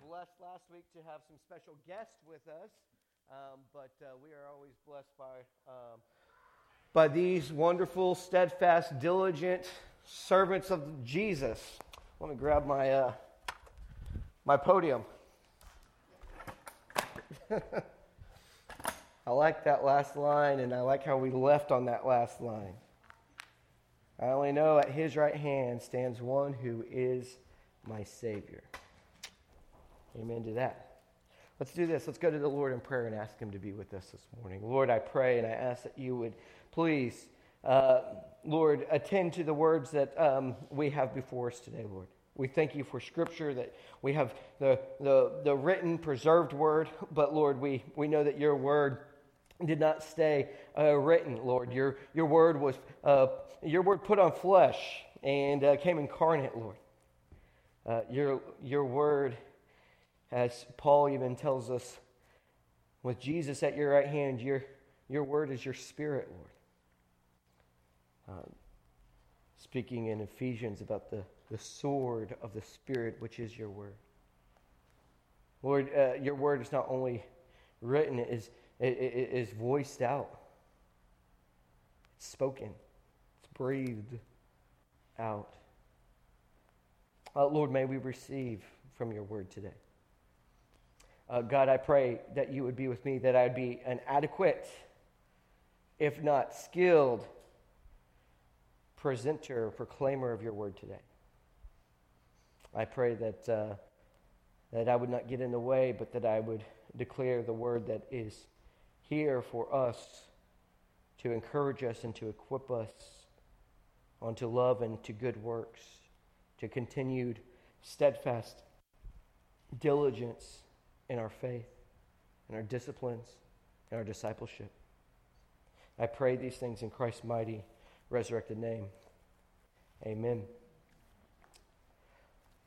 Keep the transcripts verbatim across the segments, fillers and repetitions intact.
were blessed last week to have some special guests with us, um, but uh, we are always blessed by um, by these wonderful, steadfast, diligent servants of Jesus. Let me grab my uh, my podium. I like that last line, and I like how we left on that last line. I only know at his right hand stands one who is my Savior. Amen to that. Let's do this. Let's go to the Lord in prayer and ask him to be with us this morning. Lord, I pray and I ask that you would please, uh, Lord, attend to the words that um, we have before us today, Lord. We thank you for Scripture, that we have the the, the written, preserved Word. But, Lord, we, we know that your Word did not stay uh, written, Lord. Your your Word was uh, your Word put on flesh and uh, came incarnate, Lord. Uh, your your Word, as Paul even tells us, with Jesus at your right hand, your your Word is your Spirit, Lord. Uh, speaking in Ephesians about the the sword of the Spirit, which is your word. Lord, uh, your word is not only written, it is, it, it is voiced out. It's spoken. It's breathed out. Uh, Lord, may we receive from your word today. Uh, God, I pray that you would be with me, that I'd be an adequate, if not skilled, presenter, proclaimer of your word today. I pray that uh, that I would not get in the way, but that I would declare the word that is here for us to encourage us and to equip us unto love and to good works, to continued steadfast diligence in our faith, in our disciplines, in our discipleship. I pray these things in Christ's mighty, resurrected name. Amen.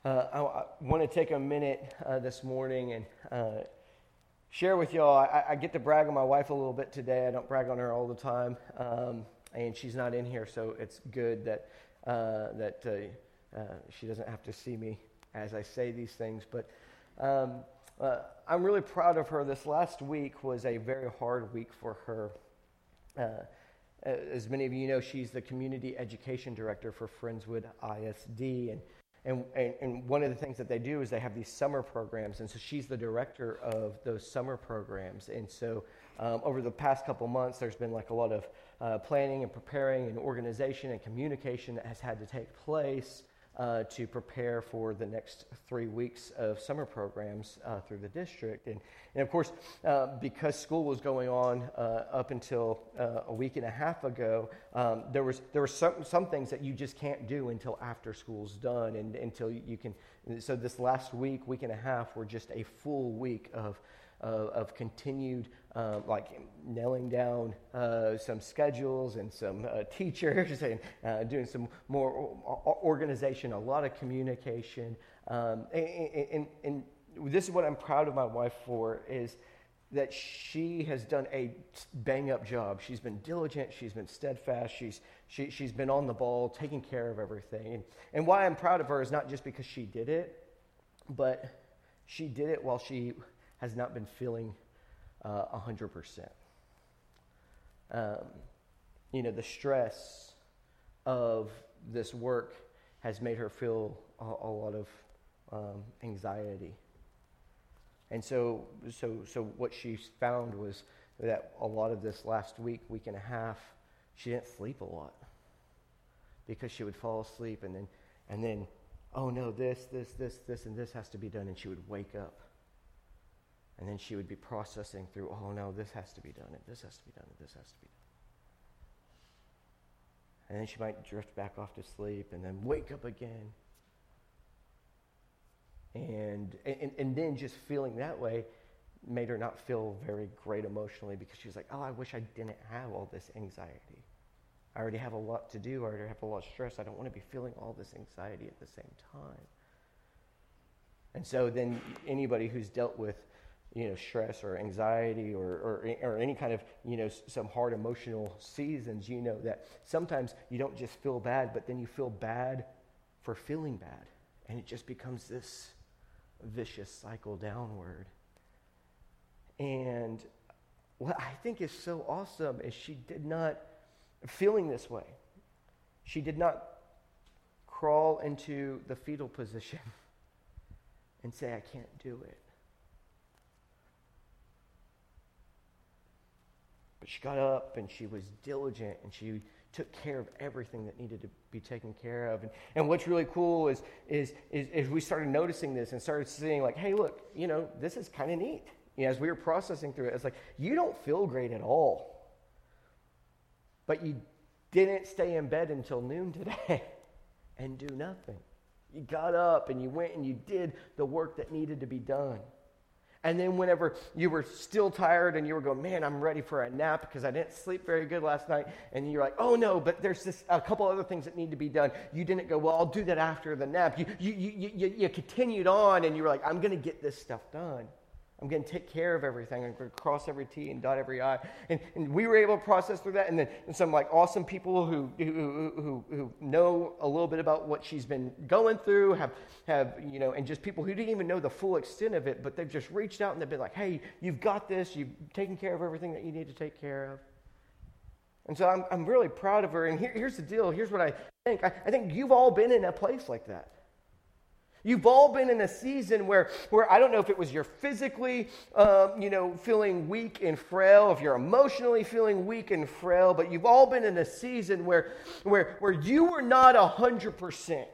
Uh, I, I want to take a minute uh, this morning and uh, share with y'all. I, I get to brag on my wife a little bit today. I don't brag on her all the time, um, and she's not in here, so it's good that uh, that uh, uh, she doesn't have to see me as I say these things. But um, uh, I'm really proud of her. This last week was a very hard week for her. Uh, as many of you know, she's the community education director for Friendswood I S D, and And, and and one of the things that they do is they have these summer programs, and so she's the director of those summer programs. And so um, over the past couple months, there's been like a lot of uh, planning and preparing and organization and communication that has had to take place uh, to prepare for the next three weeks of summer programs uh, through the district. And, and of course, uh, because school was going on uh, up until uh, a week and a half ago, um, there was there were some, some things that you just can't do until after school's done and until you can. So this last week, week and a half, were just a full week of Of, of continued, um, like nailing down uh, some schedules and some uh, teachers and uh, doing some more organization, a lot of communication. Um, and, and, and this is what I'm proud of my wife for, is that she has done a bang-up job. She's been diligent. She's been steadfast. She's she, she's been on the ball, taking care of everything. And, and why I'm proud of her is not just because she did it, but she did it while she has not been feeling uh, one hundred percent. Um, you know, the stress of this work has made her feel a, a lot of um, anxiety. And so, so, so what she found was that a lot of this last week, week and a half, she didn't sleep a lot because she would fall asleep and then, and then, oh no, this, this, this, this, and this has to be done, and she would wake up. And then she would be processing through, oh no, this has to be done, and this has to be done, and this has to be done. And then she might drift back off to sleep and then wake up again. And, and, and then just feeling that way made her not feel very great emotionally, because she was like, oh, I wish I didn't have all this anxiety. I already have a lot to do. I already have a lot of stress. I don't want to be feeling all this anxiety at the same time. And so then anybody who's dealt with you know, stress or anxiety or, or or any kind of, you know, some hard emotional seasons, you know that sometimes you don't just feel bad, but then you feel bad for feeling bad. And it just becomes this vicious cycle downward. And what I think is so awesome is she did not, feeling this way, she did not crawl into the fetal position and say, I can't do it. But she got up and she was diligent and she took care of everything that needed to be taken care of. And, and what's really cool is, is is is we started noticing this and started seeing like, hey, look, you know, this is kind of neat. You know, as we were processing through it, it's like, you don't feel great at all. But you didn't stay in bed until noon today and do nothing. You got up and you went and you did the work that needed to be done. And then whenever you were still tired and you were going, man, I'm ready for a nap because I didn't sleep very good last night. And you're like, oh, no, but there's this a couple other things that need to be done. You didn't go, well, I'll do that after the nap. You you you you, you continued on and you were like, I'm going to get this stuff done. I'm going to take care of everything. I'm going to cross every T and dot every I. And, and we were able to process through that. And then and some like awesome people who, who who who know a little bit about what she's been going through have have you know, and just people who didn't even know the full extent of it, but they've just reached out and they've been like, hey, you've got this. You've taken care of everything that you need to take care of. And so I'm I'm really proud of her. And here, here's the deal. Here's what I think. I, I think you've all been in a place like that. You've all been in a season where, where I don't know if it was you're physically, um, you know, feeling weak and frail, if you're emotionally feeling weak and frail, but you've all been in a season where, where, where you were not a hundred percent,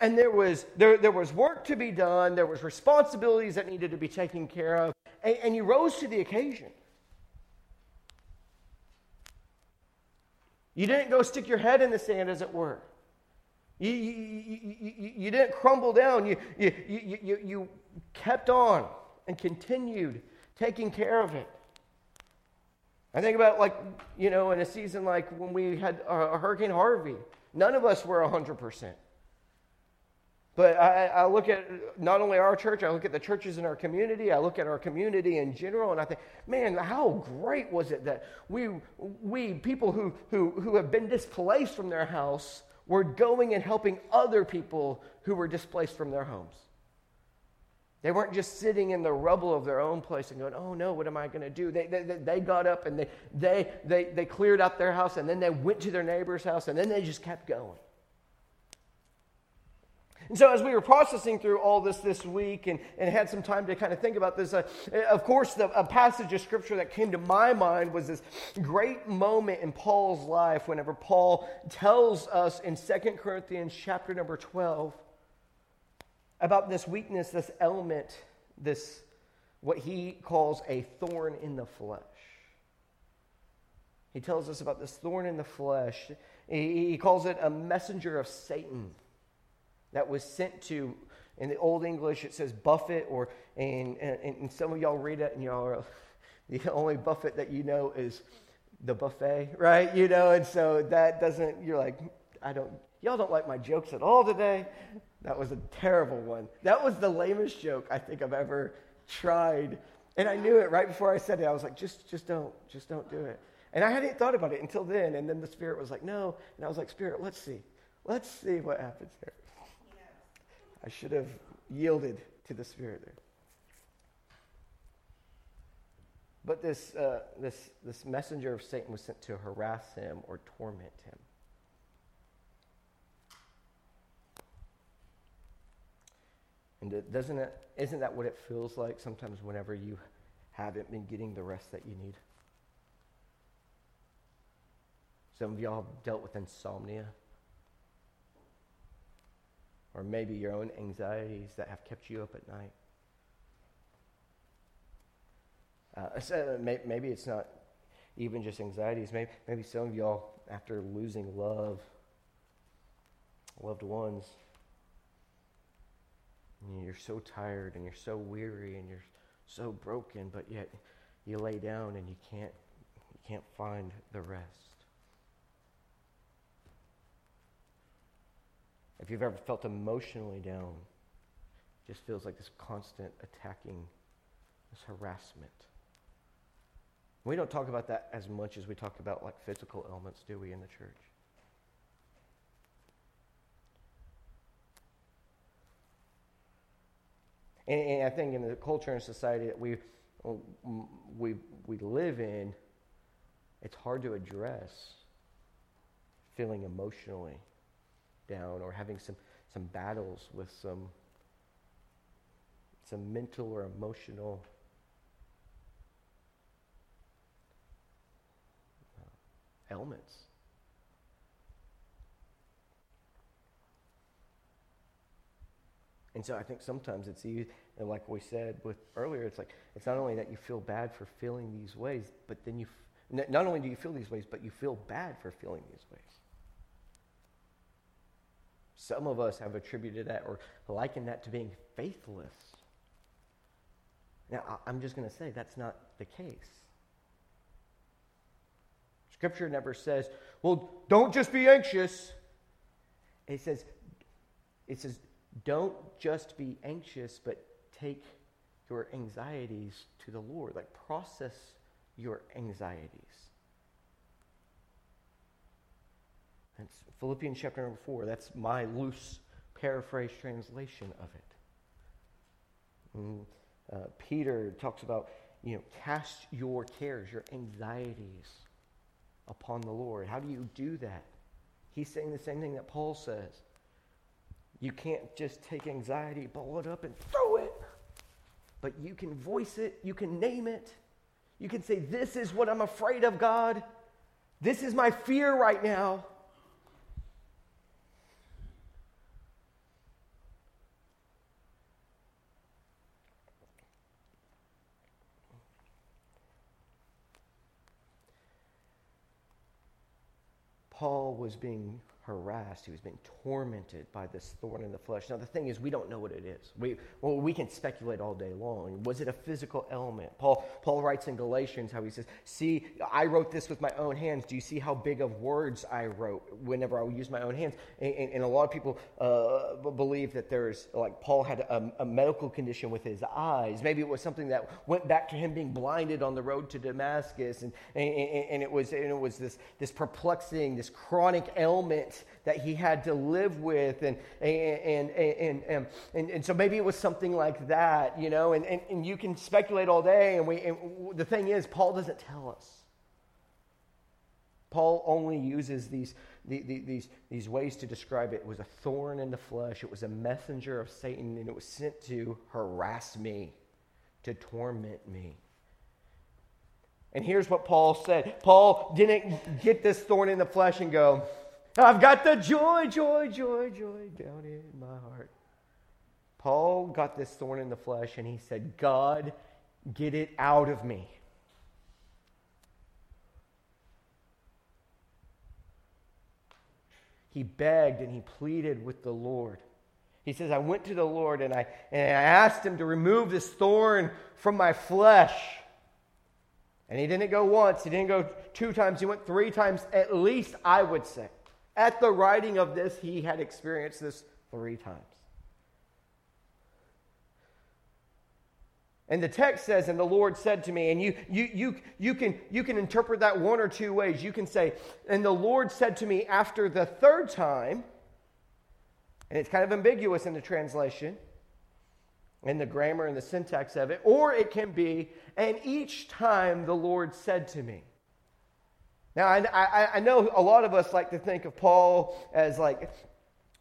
and there was there there was work to be done, there was responsibilities that needed to be taken care of, and, and you rose to the occasion. You didn't go stick your head in the sand, as it were. You, you, you, you didn't crumble down. You, you, you, you, you kept on and continued taking care of it. I think about like, you know, in a season like when we had uh, Hurricane Harvey, none of us were one hundred percent. But I, I look at not only our church, I look at the churches in our community, I look at our community in general, and I think, man, how great was it that we, we people who, who, who have been displaced from their house were going and helping other people who were displaced from their homes. They weren't just sitting in the rubble of their own place and going, oh no, what am I going to do? They, they they got up and they they they they cleared out their house, and then they went to their neighbor's house, and then they just kept going. And so as we were processing through all this this week and, and had some time to kind of think about this, uh, of course, the, a passage of Scripture that came to my mind was this great moment in Paul's life whenever Paul tells us in Second Corinthians chapter number twelve about this weakness, this ailment, this what he calls a thorn in the flesh. He tells us about this thorn in the flesh. He, he calls it a messenger of Satan that was sent to, in the Old English, it says buffet, or and, and, and some of y'all read it, and y'all are, the only buffet that you know is the buffet, right? You know, and so that doesn't, you're like, I don't, y'all don't like my jokes at all today. That was a terrible one. That was the lamest joke I think I've ever tried, and I knew it right before I said it. I was like, just, just don't, just don't do it. And I hadn't thought about it until then, and then the Spirit was like, no, and I was like, Spirit, let's see, let's see what happens here. I should have yielded to the Spirit there. But this uh, this this messenger of Satan was sent to harass him or torment him. And doesn't it, isn't that what it feels like sometimes whenever you haven't been getting the rest that you need? Some of y'all have dealt with insomnia. Or maybe your own anxieties that have kept you up at night. Uh, so maybe it's not even just anxieties. Maybe, maybe some of y'all, after losing love, loved ones, you're so tired and you're so weary and you're so broken, but yet you lay down and you can't you can't find the rest. If you've ever felt emotionally down, it just feels like this constant attacking, this harassment. We don't talk about that as much as we talk about like physical ailments, do we, in the church? And, and I think in the culture and society that we we we live in, it's hard to address feeling emotionally down or having some, some battles with some some mental or emotional ailments. And so I think sometimes it's easy, and like we said with earlier, it's like it's not only that you feel bad for feeling these ways, but then you, f- not only do you feel these ways, but you feel bad for feeling these ways. Some of us have attributed that or likened that to being faithless. Now, I'm just going to say that's not the case. Scripture never says, well, don't just be anxious. It says, it says, don't just be anxious, but take your anxieties to the Lord. Like, process your anxieties. That's Philippians chapter number four. That's my loose paraphrase translation of it. And, uh, Peter talks about, you know, cast your cares, your anxieties upon the Lord. How do you do that? He's saying the same thing that Paul says. You can't just take anxiety, ball it up, and throw it. But you can voice it. You can name it. You can say, this is what I'm afraid of, God. This is my fear right now. Paul was being harassed. He was being tormented by this thorn in the flesh. Now, the thing is, we don't know what it is. We well, we can speculate all day long. Was it a physical ailment? Paul Paul writes in Galatians how he says, see, I wrote this with my own hands. Do you see how big of words I wrote whenever I use my own hands? And, and, and a lot of people uh, believe that there's, like, Paul had a, a medical condition with his eyes. Maybe it was something that went back to him being blinded on the road to Damascus, and and, and it was and it was this this perplexing, this chronic ailment that he had to live with, and and and and and, and, and so maybe it was something like that, you know. And, and, and you can speculate all day, and we. And the thing is, Paul doesn't tell us. Paul only uses these the, the, these these ways to describe it. It was a thorn in the flesh. It was a messenger of Satan, and it was sent to harass me, to torment me. And here's what Paul said. Paul didn't get this thorn in the flesh and go, I've got the joy, joy, joy, joy down in my heart. Paul got this thorn in the flesh, and he said, God, get it out of me. He begged and he pleaded with the Lord. He says, I went to the Lord, and I, and I asked him to remove this thorn from my flesh. And he didn't go once. He didn't go two times. He went three times, at least, I would say. At the writing of this, he had experienced this three times. And the text says, and the Lord said to me, and you you you you can you can interpret that one or two ways. You can say, and the Lord said to me after the third time, and it's kind of ambiguous in the translation, and the grammar and the syntax of it, or it can be, and each time the Lord said to me. Now, I, I, I know a lot of us like to think of Paul as, like,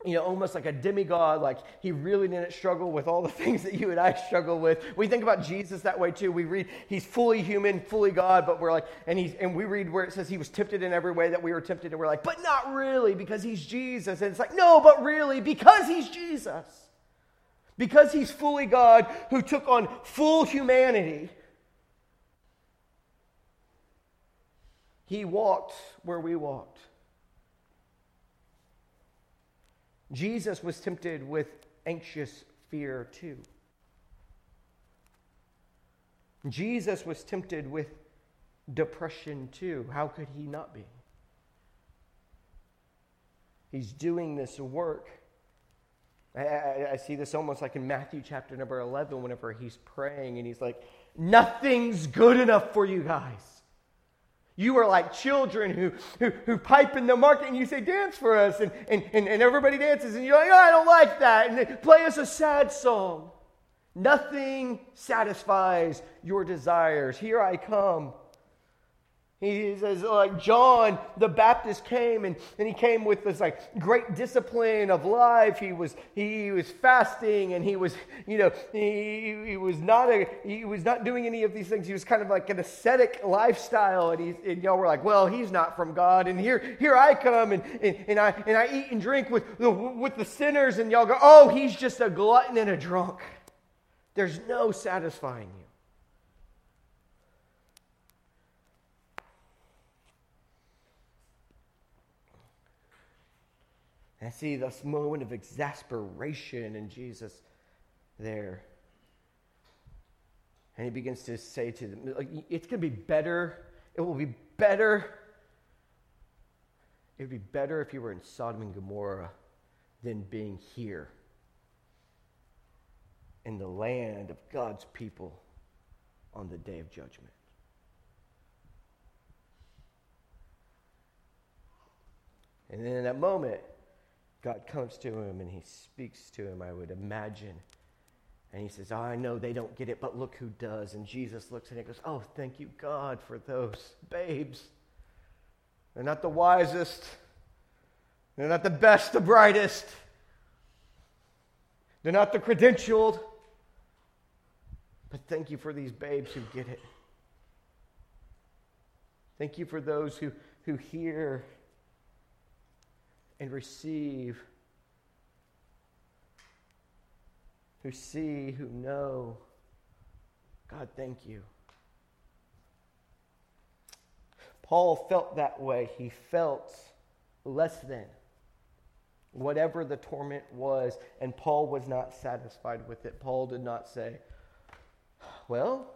you know, almost like a demigod, like he really didn't struggle with all the things that you and I struggle with. We think about Jesus that way too. We read he's fully human, fully God, but we're like, and he's and we read where it says he was tempted in every way that we were tempted, and we're like, but not really, because he's Jesus. And it's like, no, but really, because he's Jesus. Because he's fully God who took on full humanity. He walked where we walked. Jesus was tempted with anxious fear too. Jesus was tempted with depression too. How could he not be? He's doing this work. I, I, I see this almost like in Matthew chapter number eleven, whenever he's praying and he's like, nothing's good enough for you guys. You are like children who, who who pipe in the market and you say, dance for us. And, and, and everybody dances. And you're like, oh, I don't like that. And they play us a sad song. Nothing satisfies your desires. Here I come. He says, like John the Baptist came, and, and he came with this like great discipline of life. He was he was fasting, and he was you know he, he was not a he was not doing any of these things. He was kind of like an ascetic lifestyle, and he and y'all were like, well, he's not from God. And here here I come, and and, and I and I eat and drink with the, with the sinners, and y'all go, oh, he's just a glutton and a drunk. There's no satisfying you. I see this moment of exasperation in Jesus there. And he begins to say to them, it's going to be better. It will be better. It would be better if you were in Sodom and Gomorrah than being here in the land of God's people on the day of judgment. And then in that moment, God comes to him and he speaks to him, I would imagine. And he says, oh, I know they don't get it, but look who does. And Jesus looks and he goes, oh, thank you, God, for those babes. They're not the wisest. They're not the best, the brightest. They're not the credentialed. But thank you for these babes who get it. Thank you for those who, who hear and receive, who see, who know. God, thank you. Paul felt that way. He felt less than. Whatever the torment was, and Paul was not satisfied with it. Paul did not say, well,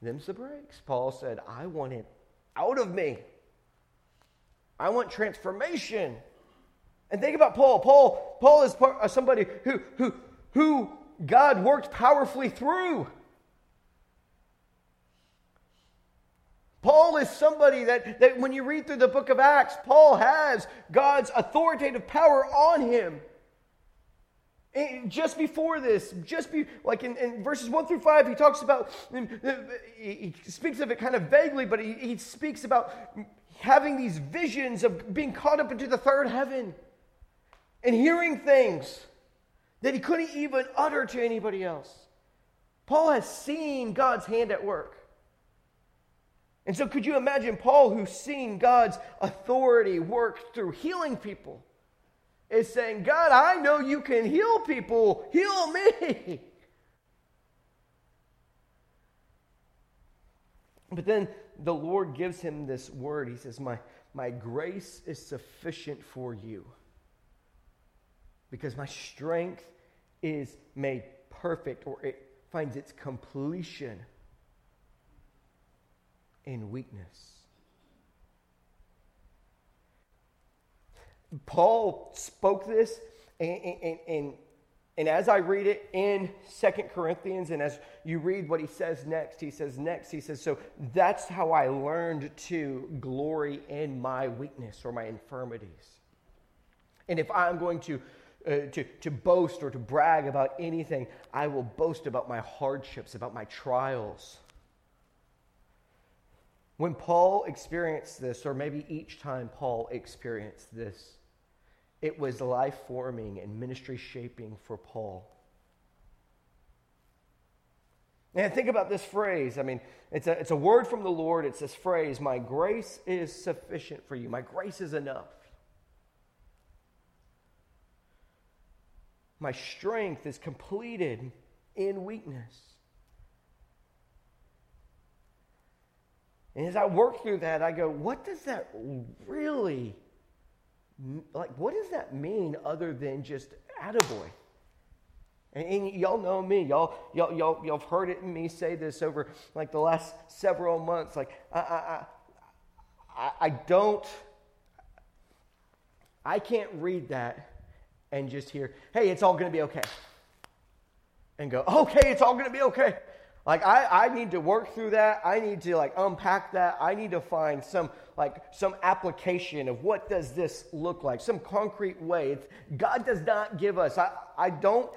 them's the breaks. Paul said, I want it out of me. I want transformation. And think about Paul. Paul, Paul is part, uh, somebody who, who, who God worked powerfully through. Paul is somebody that, that when you read through the book of Acts, Paul has God's authoritative power on him. And just before this, just be, like in, in verses one through five, he talks about, he speaks of it kind of vaguely, but he, he speaks about having these visions of being caught up into the third heaven and hearing things that he couldn't even utter to anybody else. Paul has seen God's hand at work. And so could you imagine Paul, who's seen God's authority work through healing people, is saying, God, I know you can heal people. Heal me. But then the Lord gives him this word. He says, my, my grace is sufficient for you, because my strength is made perfect, or it finds its completion in weakness. Paul spoke this, and, and, and, and as I read it in Second Corinthians, and as you read what he says next, he says next, he says, so that's how I learned to glory in my weakness or my infirmities. And if I'm going to, uh, to, to boast or to brag about anything, I will boast about my hardships, about my trials. When Paul experienced this, or maybe each time Paul experienced this, it was life-forming and ministry-shaping for Paul. And think about this phrase. I mean, it's a, it's a word from the Lord. It's this phrase, my grace is sufficient for you. My grace is enough. My strength is completed in weakness. And as I work through that, I go, what does that really Like, what does that mean other than just attaboy? And, and y'all know me. Y'all, y'all, y'all, y'all have heard it in me say this over like the last several months. Like, I, I, I, I don't, I can't read that and just hear, hey, it's all going to be okay. And go, okay, it's all going to be okay. Like, I, I need to work through that. I need to, like, unpack that. I need to find some, like, some application of what does this look like, some concrete way. It's, God does not give us. I, I don't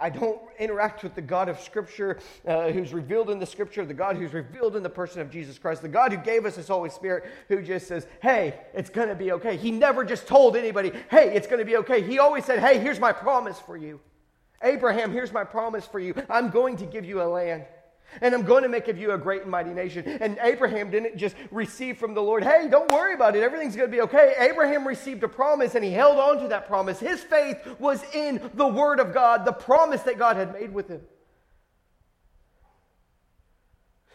I don't interact with the God of Scripture uh, who's revealed in the Scripture, the God who's revealed in the person of Jesus Christ, the God who gave us His Holy Spirit, who just says, hey, it's going to be okay. He never just told anybody, hey, it's going to be okay. He always said, hey, here's my promise for you. Abraham, here's my promise for you. I'm going to give you a land. And I'm going to make of you a great and mighty nation. And Abraham didn't just receive from the Lord, hey, don't worry about it. Everything's going to be okay. Abraham received a promise, and he held on to that promise. His faith was in the Word of God, the promise that God had made with him.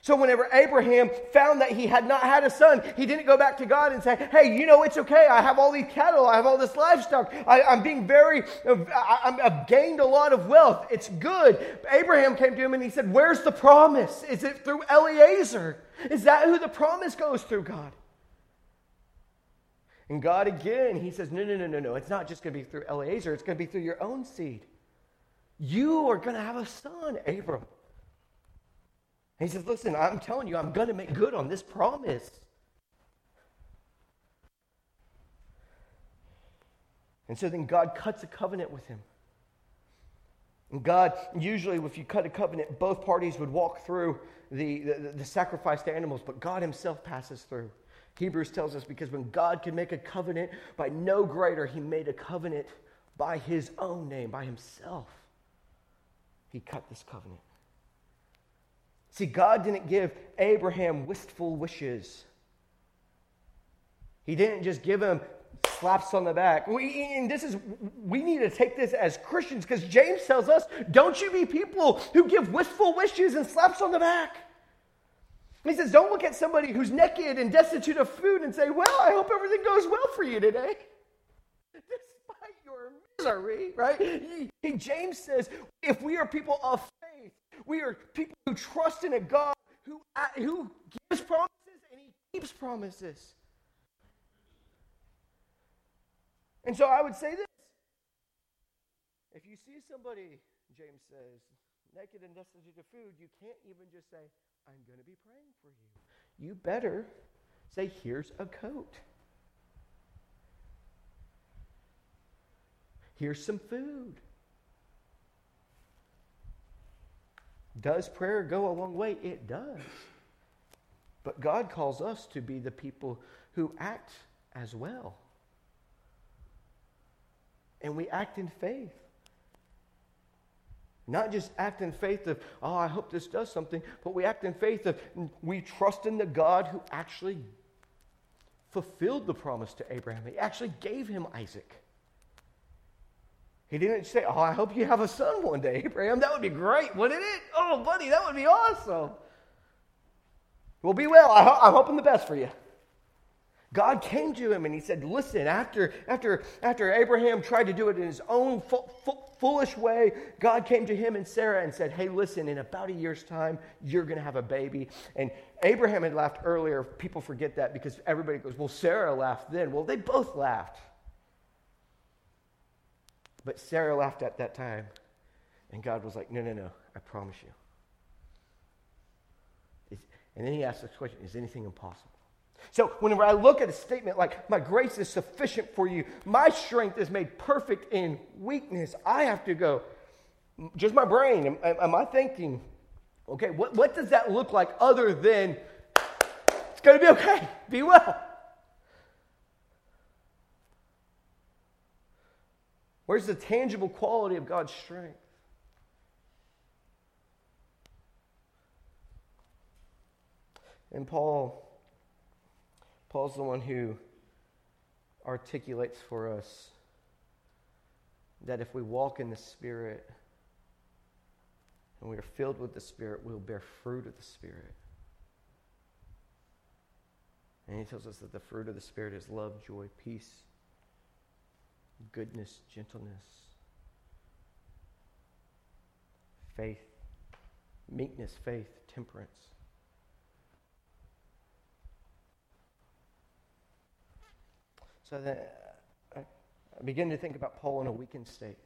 So whenever Abraham found that he had not had a son, he didn't go back to God and say, hey, you know, it's okay. I have all these cattle. I have all this livestock. I, I'm being very, I, I've gained a lot of wealth. It's good. Abraham came to him and he said, where's the promise? Is it through Eliezer? Is that who the promise goes through, God? And God again, he says, no, no, no, no, no. It's not just going to be through Eliezer. It's going to be through your own seed. You are going to have a son, Abram. He says, listen, I'm telling you, I'm going to make good on this promise. And so then God cuts a covenant with him. And God, usually if you cut a covenant, both parties would walk through the, the, the sacrificed animals, but God himself passes through. Hebrews tells us, because when God can make a covenant by no greater, he made a covenant by his own name, by himself. He cut this covenant. See, God didn't give Abraham wistful wishes. He didn't just give him slaps on the back. We, and this is, we need to take this as Christians, because James tells us, don't you be people who give wistful wishes and slaps on the back. He says, don't look at somebody who's naked and destitute of food and say, well, I hope everything goes well for you today. Despite your misery, right? And James says, if we are people of faith, we are people who trust in a God who, who gives promises and he keeps promises. And so I would say this. If you see somebody, James says, naked and destitute of food, you can't even just say, I'm going to be praying for you. You better say, here's a coat. Here's some food. Does prayer go a long way? It does. But God calls us to be the people who act as well. And we act in faith. Not just act in faith of, oh, I hope this does something, but we act in faith of, we trust in the God who actually fulfilled the promise to Abraham. He actually gave him Isaac. He didn't say, oh, I hope you have a son one day, Abraham. That would be great, wouldn't it? Oh, buddy, that would be awesome. Well, be well. I ho- I'm hoping the best for you. God came to him and he said, listen, after, after, after Abraham tried to do it in his own fo- fo- foolish way, God came to him and Sarah and said, hey, listen, in about a year's time, you're going to have a baby. And Abraham had laughed earlier. People forget that because everybody goes, well, Sarah laughed then. Well, they both laughed. But Sarah laughed at that time, and God was like, no, no, no, I promise you. It's, and then he asked this question, is anything impossible? So whenever I look at a statement like, my grace is sufficient for you, my strength is made perfect in weakness, I have to go, just my brain, am, am I thinking, okay, what, what does that look like other than, it's going to be okay, be well. Where's the tangible quality of God's strength? And Paul, Paul's the one who articulates for us that if we walk in the Spirit and we are filled with the Spirit, we'll bear fruit of the Spirit. And he tells us that the fruit of the Spirit is love, joy, peace, goodness, gentleness, faith, meekness, faith, temperance. So that I begin to think about Paul in a weakened state.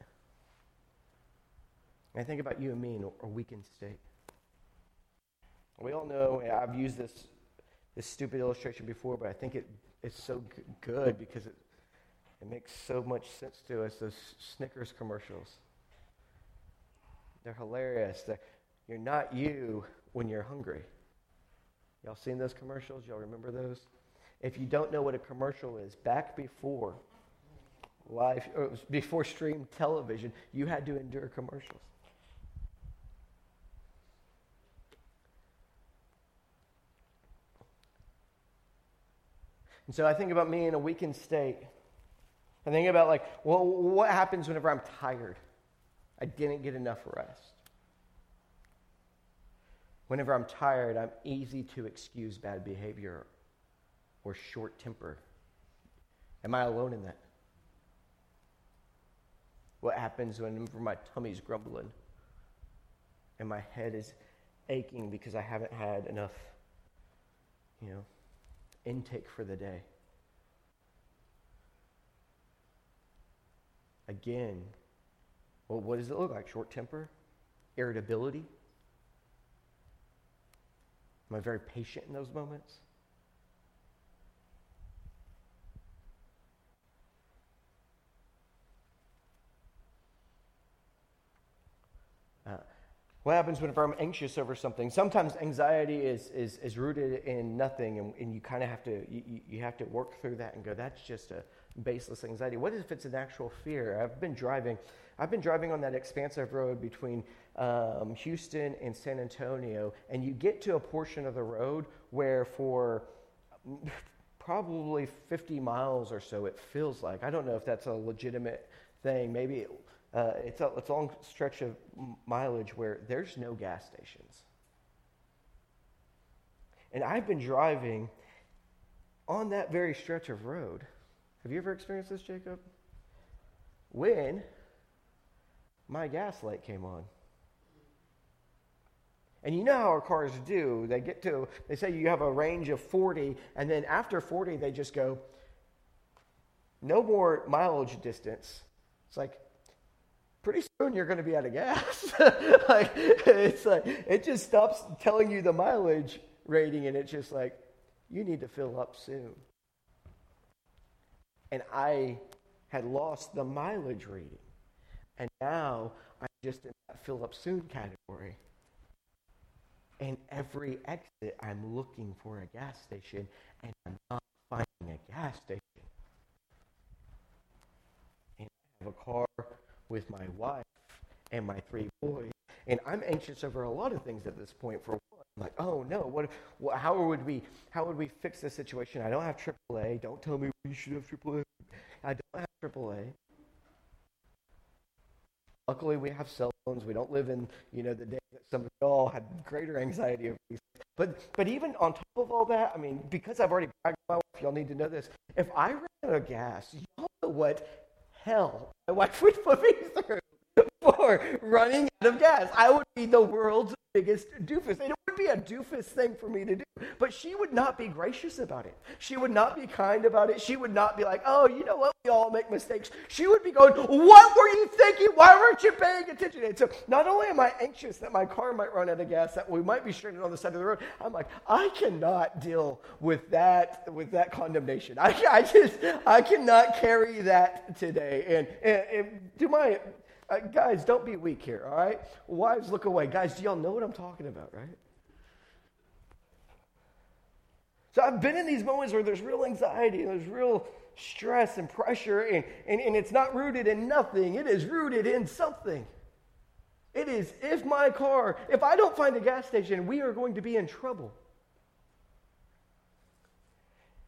And I think about you and me in a weakened state. We all know, I've used this this stupid illustration before, but I think it it's so good because it It makes so much sense to us, those Snickers commercials. They're hilarious. They're, you're not you when you're hungry. Y'all seen those commercials? Y'all remember those? If you don't know what a commercial is, back before live, or before stream television, you had to endure commercials. And so I think about me in a weakened state. I think about like, well, what happens whenever I'm tired? I didn't get enough rest. Whenever I'm tired, I'm easy to excuse bad behavior or short temper. Am I alone in that? What happens whenever my tummy's grumbling and my head is aching because I haven't had enough, you know, intake for the day? Again, well, what does it look like? Short temper? Irritability? Am I very patient in those moments? Uh, what happens whenever I'm anxious over something? Sometimes anxiety is is, is rooted in nothing, and, and you kind of have to you, you have to work through that and go, that's just a baseless anxiety. What if it's an actual fear? I've been driving. I've been driving on that expansive road between um, Houston and San Antonio, and you get to a portion of the road where for probably fifty miles or so, it feels like. I don't know if that's a legitimate thing. Maybe it, uh, it's, a, it's a long stretch of mileage where there's no gas stations. And I've been driving on that very stretch of road. Have you ever experienced this, Jacob? When my gas light came on. And you know how our cars do. They get to, they say you have a range of forty, and then after forty, they just go, no more mileage distance. It's like, pretty soon you're going to be out of gas. Like, it's like, it just stops telling you the mileage rating, and it's just like, you need to fill up soon. And I had lost the mileage rating. And now I'm just in that fill up soon category. And every exit, I'm looking for a gas station, and I'm not finding a gas station. And I have a car with my wife and my three boys, and I'm anxious over a lot of things at this point. For one, I'm like, oh no, what? what how would we? How would we fix this situation? I don't have triple A. Don't tell me you should have triple A. I don't have triple A. Luckily, we have cell phones. We don't live in, you know, the day that some of y'all had greater anxiety over these. But, but even on top of all that, I mean, because I've already bragged my wife, y'all need to know this. If I ran out of gas, y'all know what hell my wife would put me through for running out of gas. I would be the world's biggest doofus. And it would be a doofus thing for me to do. But she would not be gracious about it. She would not be kind about it. She would not be like, oh, you know what? We all make mistakes. She would be going, what were you thinking? Why weren't you paying attention? And so not only am I anxious that my car might run out of gas, that we might be stranded on the side of the road, I'm like, I cannot deal with that, with that condemnation. I, I just, I cannot carry that today. And, and, and do my... Uh, guys, don't be weak here, all right? Wives, look away. Guys, do y'all know what I'm talking about, right? So I've been in these moments where there's real anxiety, and there's real stress and pressure, and, and, and it's not rooted in nothing. It is rooted in something. It is, if my car, if I don't find a gas station, we are going to be in trouble.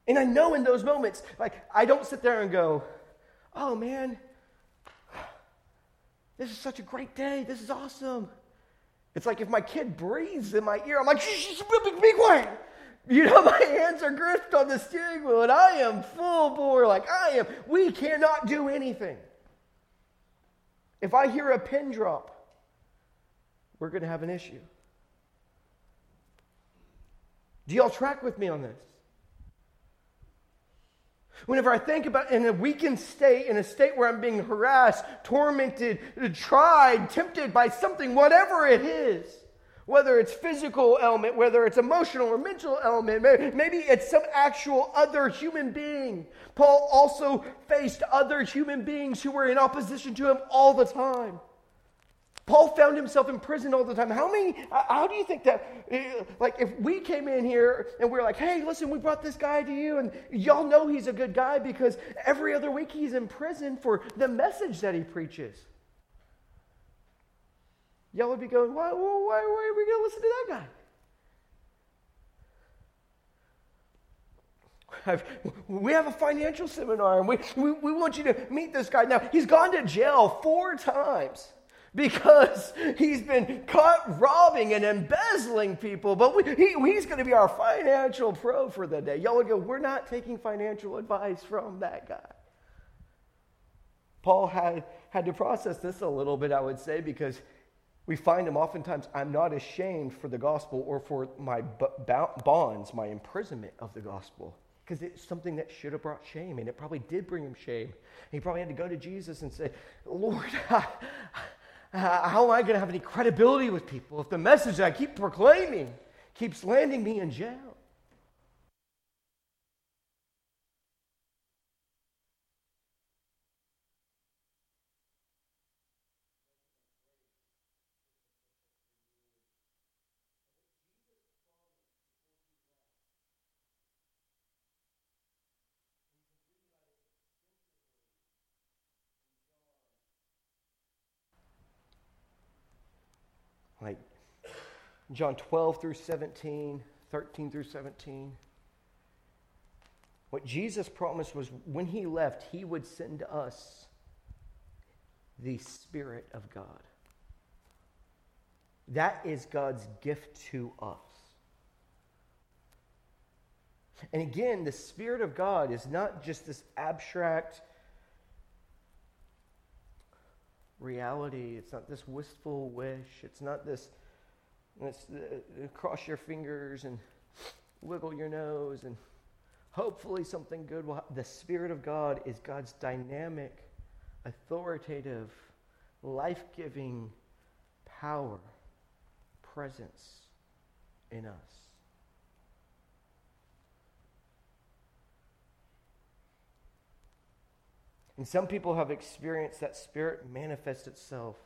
And I know in those moments, like, I don't sit there and go, oh, man, this is such a great day. This is awesome. It's like if my kid breathes in my ear, I'm like, shh, shh, big, big one. You know, my hands are gripped on the steering wheel, and I am full bore like I am. We cannot do anything. If I hear a pin drop, we're going to have an issue. Do y'all track with me on this? Whenever I think about in a weakened state, in a state where I'm being harassed, tormented, tried, tempted by something, whatever it is, whether it's physical element, whether it's emotional or mental element, maybe it's some actual other human being. Paul also faced other human beings who were in opposition to him all the time. Paul found himself in prison all the time. How many, how do you think that, like, if we came in here and we're like, hey, listen, we brought this guy to you, and y'all know he's a good guy because every other week he's in prison for the message that he preaches. Y'all would be going, why, why, why are we going to listen to that guy? I've, we have a financial seminar, and we, we, we want you to meet this guy. Now, he's gone to jail four times because he's been caught robbing and embezzling people, but we, he, he's going to be our financial pro for the day. Y'all would go, we're not taking financial advice from that guy. Paul had, had to process this a little bit, I would say, because we find him oftentimes, I'm not ashamed for the gospel or for my b- bonds, my imprisonment of the gospel. Because it's something that should have brought shame, and it probably did bring him shame. He probably had to go to Jesus and say, Lord, I, I, how am I going to have any credibility with people if the message that I keep proclaiming keeps landing me in jail? Like John twelve through seventeen, thirteen through seventeen. What Jesus promised was when he left, he would send us the Spirit of God. That is God's gift to us. And again, the Spirit of God is not just this abstract reality. It's not this wistful wish. It's not this, it's the, cross your fingers and wiggle your nose and hopefully something good will happen. The Spirit of God is God's dynamic, authoritative, life-giving power, presence in us. And some people have experienced that Spirit manifest itself.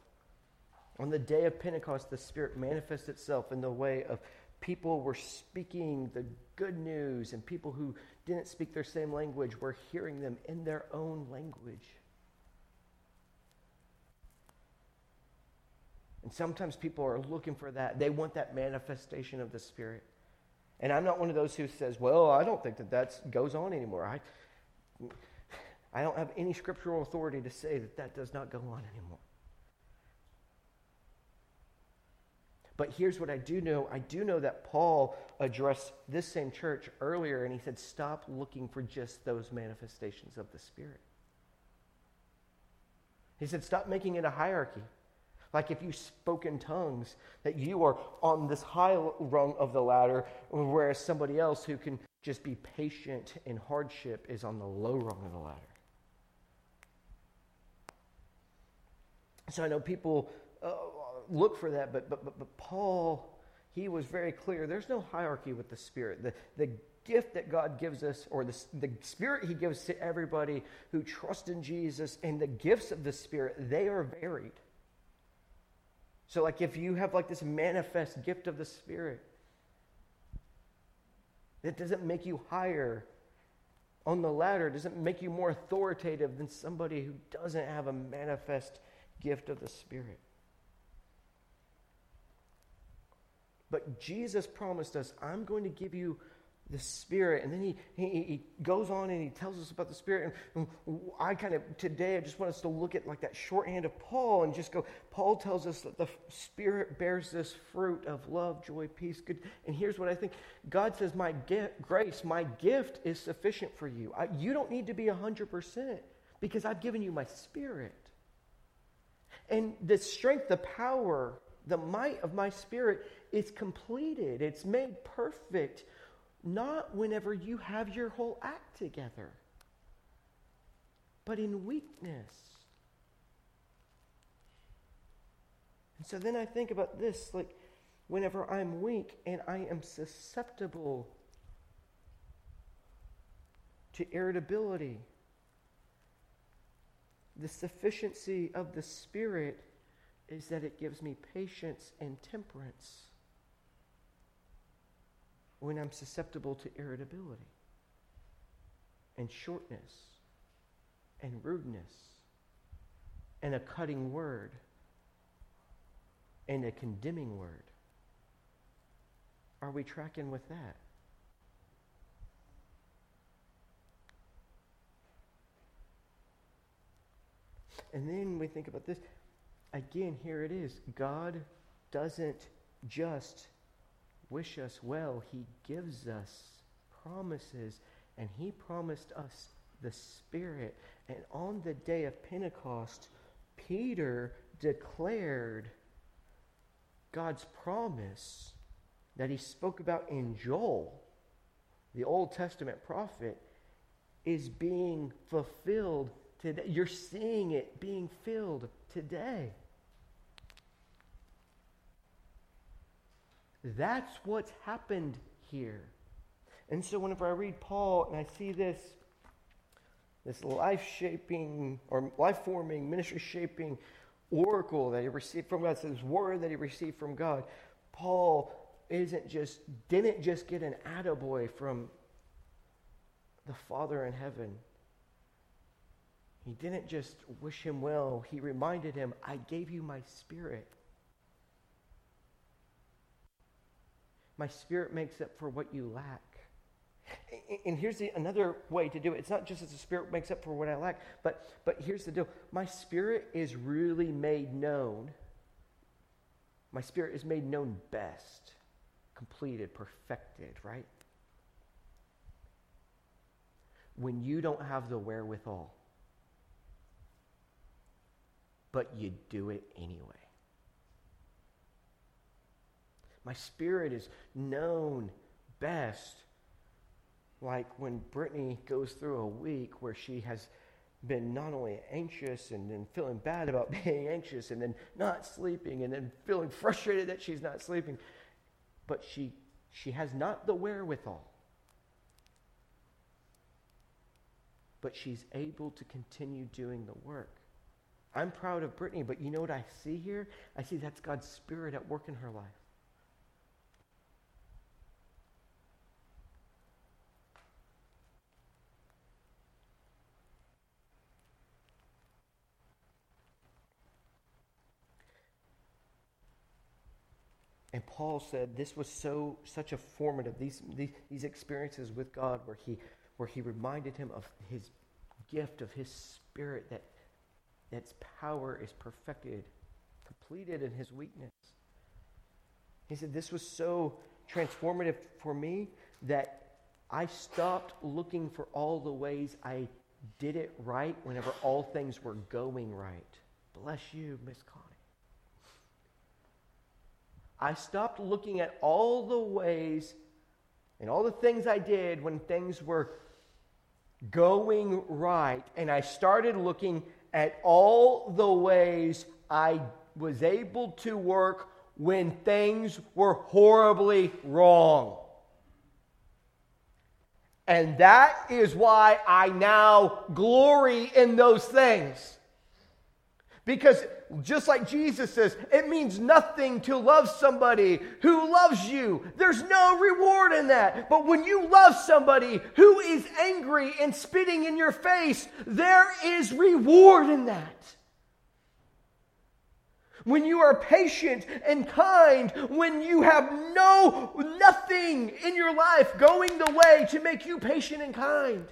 On the day of Pentecost, the Spirit manifests itself in the way of people were speaking the good news, and people who didn't speak their same language were hearing them in their own language. And sometimes people are looking for that. They want that manifestation of the Spirit. And I'm not one of those who says, well, I don't think that that goes on anymore. I... I don't have any scriptural authority to say that that does not go on anymore. But here's what I do know. I do know that Paul addressed this same church earlier, and he said, stop looking for just those manifestations of the Spirit. He said, stop making it a hierarchy. Like if you spoke in tongues, that you are on this high rung of the ladder, whereas somebody else who can just be patient in hardship is on the low rung of the ladder. So I know people uh, look for that, but, but but but Paul, he was very clear. There's no hierarchy with the Spirit. The the gift that God gives us, or the, the Spirit he gives to everybody who trusts in Jesus, and the gifts of the Spirit, they are varied. So like if you have like this manifest gift of the Spirit, that doesn't make you higher on the ladder. It doesn't make you more authoritative than somebody who doesn't have a manifest gift of the Spirit. But Jesus promised us, I'm going to give you the Spirit. And then he, he, he goes on and he tells us about the Spirit. And I kind of, today, I just want us to look at like that shorthand of Paul and just go, Paul tells us that the Spirit bears this fruit of love, joy, peace, good. And here's what I think. God says, my gift, grace, my gift is sufficient for you. I, you don't need to be one hundred percent because I've given you my Spirit. And the strength, the power, the might of my Spirit is completed. It's made perfect. Not whenever you have your whole act together, but in weakness. And so then I think about this, like whenever I'm weak and I am susceptible to irritability, the sufficiency of the Spirit is that it gives me patience and temperance when I'm susceptible to irritability and shortness and rudeness and a cutting word and a condemning word. Are we tracking with that? And then we think about this. Again, here it is. God doesn't just wish us well. He gives us promises, and he promised us the Spirit. And on the day of Pentecost, Peter declared God's promise that he spoke about in Joel, the Old Testament prophet, is being fulfilled today. You're seeing it being filled today. That's what's happened here. And so whenever I read Paul and I see this, this life-shaping or life-forming, ministry-shaping oracle that he received from God, so this word that he received from God, Paul isn't just didn't just get an attaboy from the Father in heaven. He didn't just wish him well. He reminded him, I gave you my Spirit. My Spirit makes up for what you lack. And here's the, another way to do it. It's not just that the Spirit makes up for what I lack, but, but here's the deal. My Spirit is really made known. My Spirit is made known best, completed, perfected, right? When you don't have the wherewithal, but you do it anyway. My Spirit is known best, like when Brittany goes through a week where she has been not only anxious and then feeling bad about being anxious and then not sleeping and then feeling frustrated that she's not sleeping, but she she has not the wherewithal. But she's able to continue doing the work. I'm proud of Brittany, but you know what I see here? I see that's God's Spirit at work in her life. And Paul said this was so such a formative, these, these these experiences with God where he where he reminded him of his gift of his Spirit, that its power is perfected, completed in his weakness. He said, this was so transformative for me that I stopped looking for all the ways I did it right whenever all things were going right. Bless you, Miss Connie. I stopped looking at all the ways and all the things I did when things were going right, and I started looking at all the ways I was able to work when things were horribly wrong. And that is why I now glory in those things. Because just like Jesus says, it means nothing to love somebody who loves you. There's no reward in that. But when you love somebody who is angry and spitting in your face, there is reward in that. When you are patient and kind, when you have no nothing in your life going the way to make you patient and kind,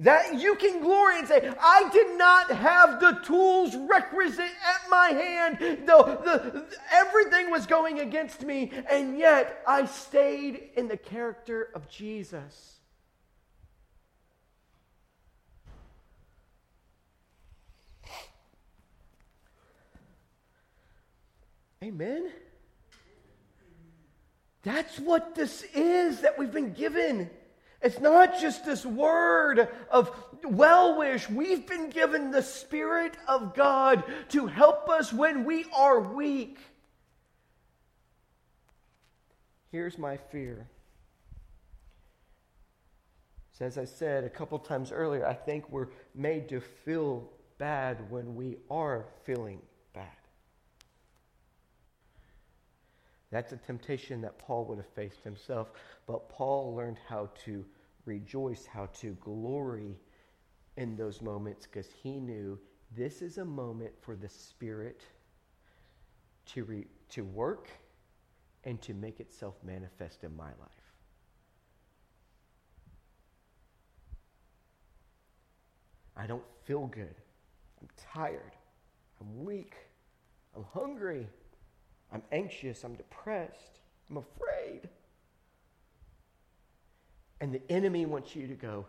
that you can glory and say, I did not have the tools requisite at my hand. The, the, everything was going against me, and yet I stayed in the character of Jesus. Amen? That's what this is that we've been given. It's not just this word of well wish. We've been given the Spirit of God to help us when we are weak. Here's my fear. So as I said a couple times earlier, I think we're made to feel bad when we are feeling bad. That's a temptation that Paul would have faced himself, but Paul learned how to rejoice, how to glory in those moments, because he knew this is a moment for the Spirit to re- to work and to make itself manifest in my life. I don't feel good. I'm tired. I'm weak. I'm hungry. I'm anxious. I'm depressed. I'm afraid. And the enemy wants you to go,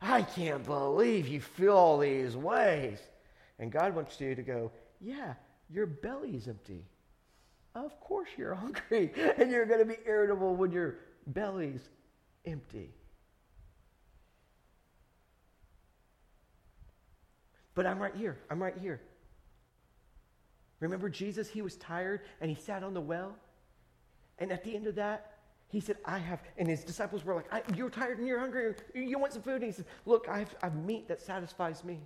I can't believe you feel all these ways. And God wants you to go, yeah, your belly's empty. Of course you're hungry, and you're going to be irritable when your belly's empty. But I'm right here. I'm right here. Remember Jesus? He was tired, and he sat on the well. And at the end of that, he said, I have, and his disciples were like, I, you're tired and you're hungry. You want some food? And he said, look, I have, I have meat that satisfies me.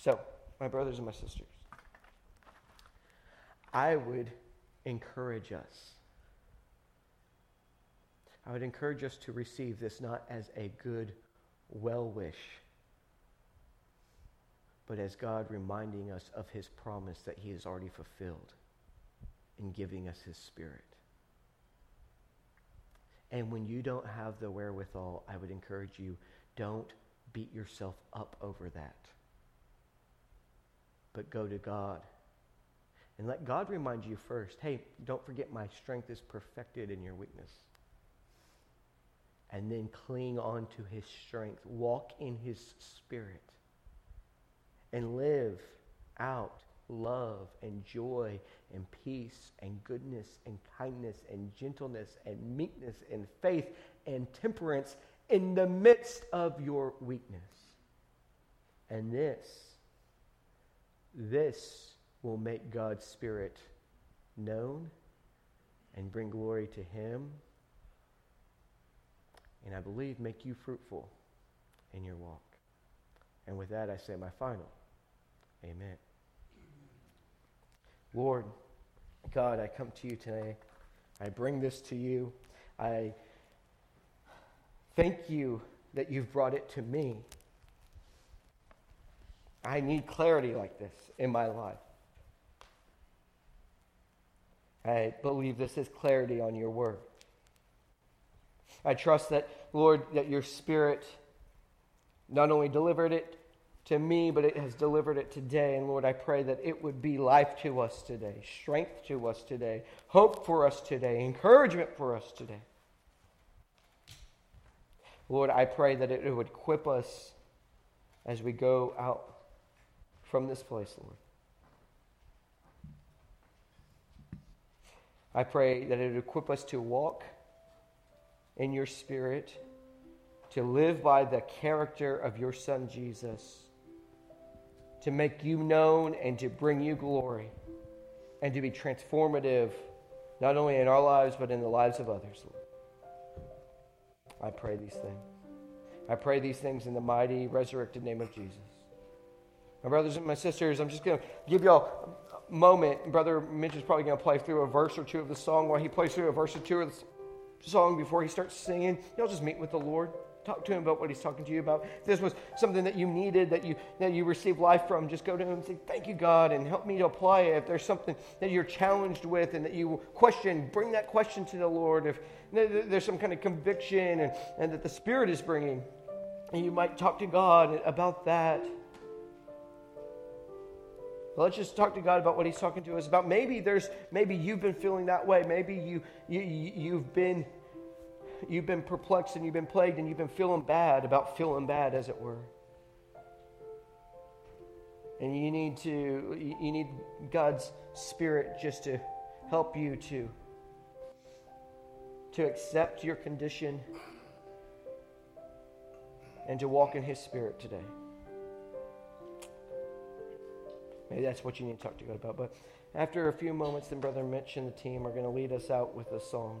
So, my brothers and my sisters, I would encourage us. I would encourage us to receive this not as a good well wish, but as God reminding us of his promise that he has already fulfilled in giving us his Spirit. And when you don't have the wherewithal, I would encourage you, don't beat yourself up over that. But go to God. And let God remind you first, hey, don't forget my strength is perfected in your weakness. And then cling on to his strength. Walk in his Spirit. And live out love and joy and peace and goodness and kindness and gentleness and meekness and faith and temperance in the midst of your weakness. And this, this will make God's Spirit known and bring glory to him. And I believe make you fruitful in your walk. And with that, I say my final. Amen. Lord God, I come to you today. I bring this to you. I thank you that you've brought it to me. I need clarity like this in my life. I believe this is clarity on your word. I trust that, Lord, that your Spirit not only delivered it to me, but it has delivered it today. And Lord, I pray that it would be life to us today, strength to us today, hope for us today, encouragement for us today. Lord, I pray that it would equip us as we go out from this place, Lord. I pray that it would equip us to walk in your Spirit, to live by the character of your Son, Jesus, to make you known and to bring you glory, and to be transformative, not only in our lives, but in the lives of others, Lord. I pray these things. I pray these things in the mighty, resurrected name of Jesus. My brothers and my sisters, I'm just going to give y'all a moment. Brother Mitch is probably going to play through a verse or two of the song. While he plays through a verse or two of the song before he starts singing, y'all just meet with the Lord. Talk to him about what he's talking to you about. If this was something that you needed, that you that you received life from, just go to him and say, thank you, God, and help me to apply it. If there's something that you're challenged with and that you question, bring that question to the Lord. If there's some kind of conviction and, and that the Spirit is bringing, and you might talk to God about that. Let's just talk to God about what he's talking to us about. Maybe there's maybe you've been feeling that way. Maybe you you you've been... You've been perplexed and you've been plagued and you've been feeling bad about feeling bad, as it were. And you need to, you need God's Spirit just to help you to, to accept your condition and to walk in his Spirit today. Maybe that's what you need to talk to God about. But after a few moments, then Brother Mitch and the team are going to lead us out with a song.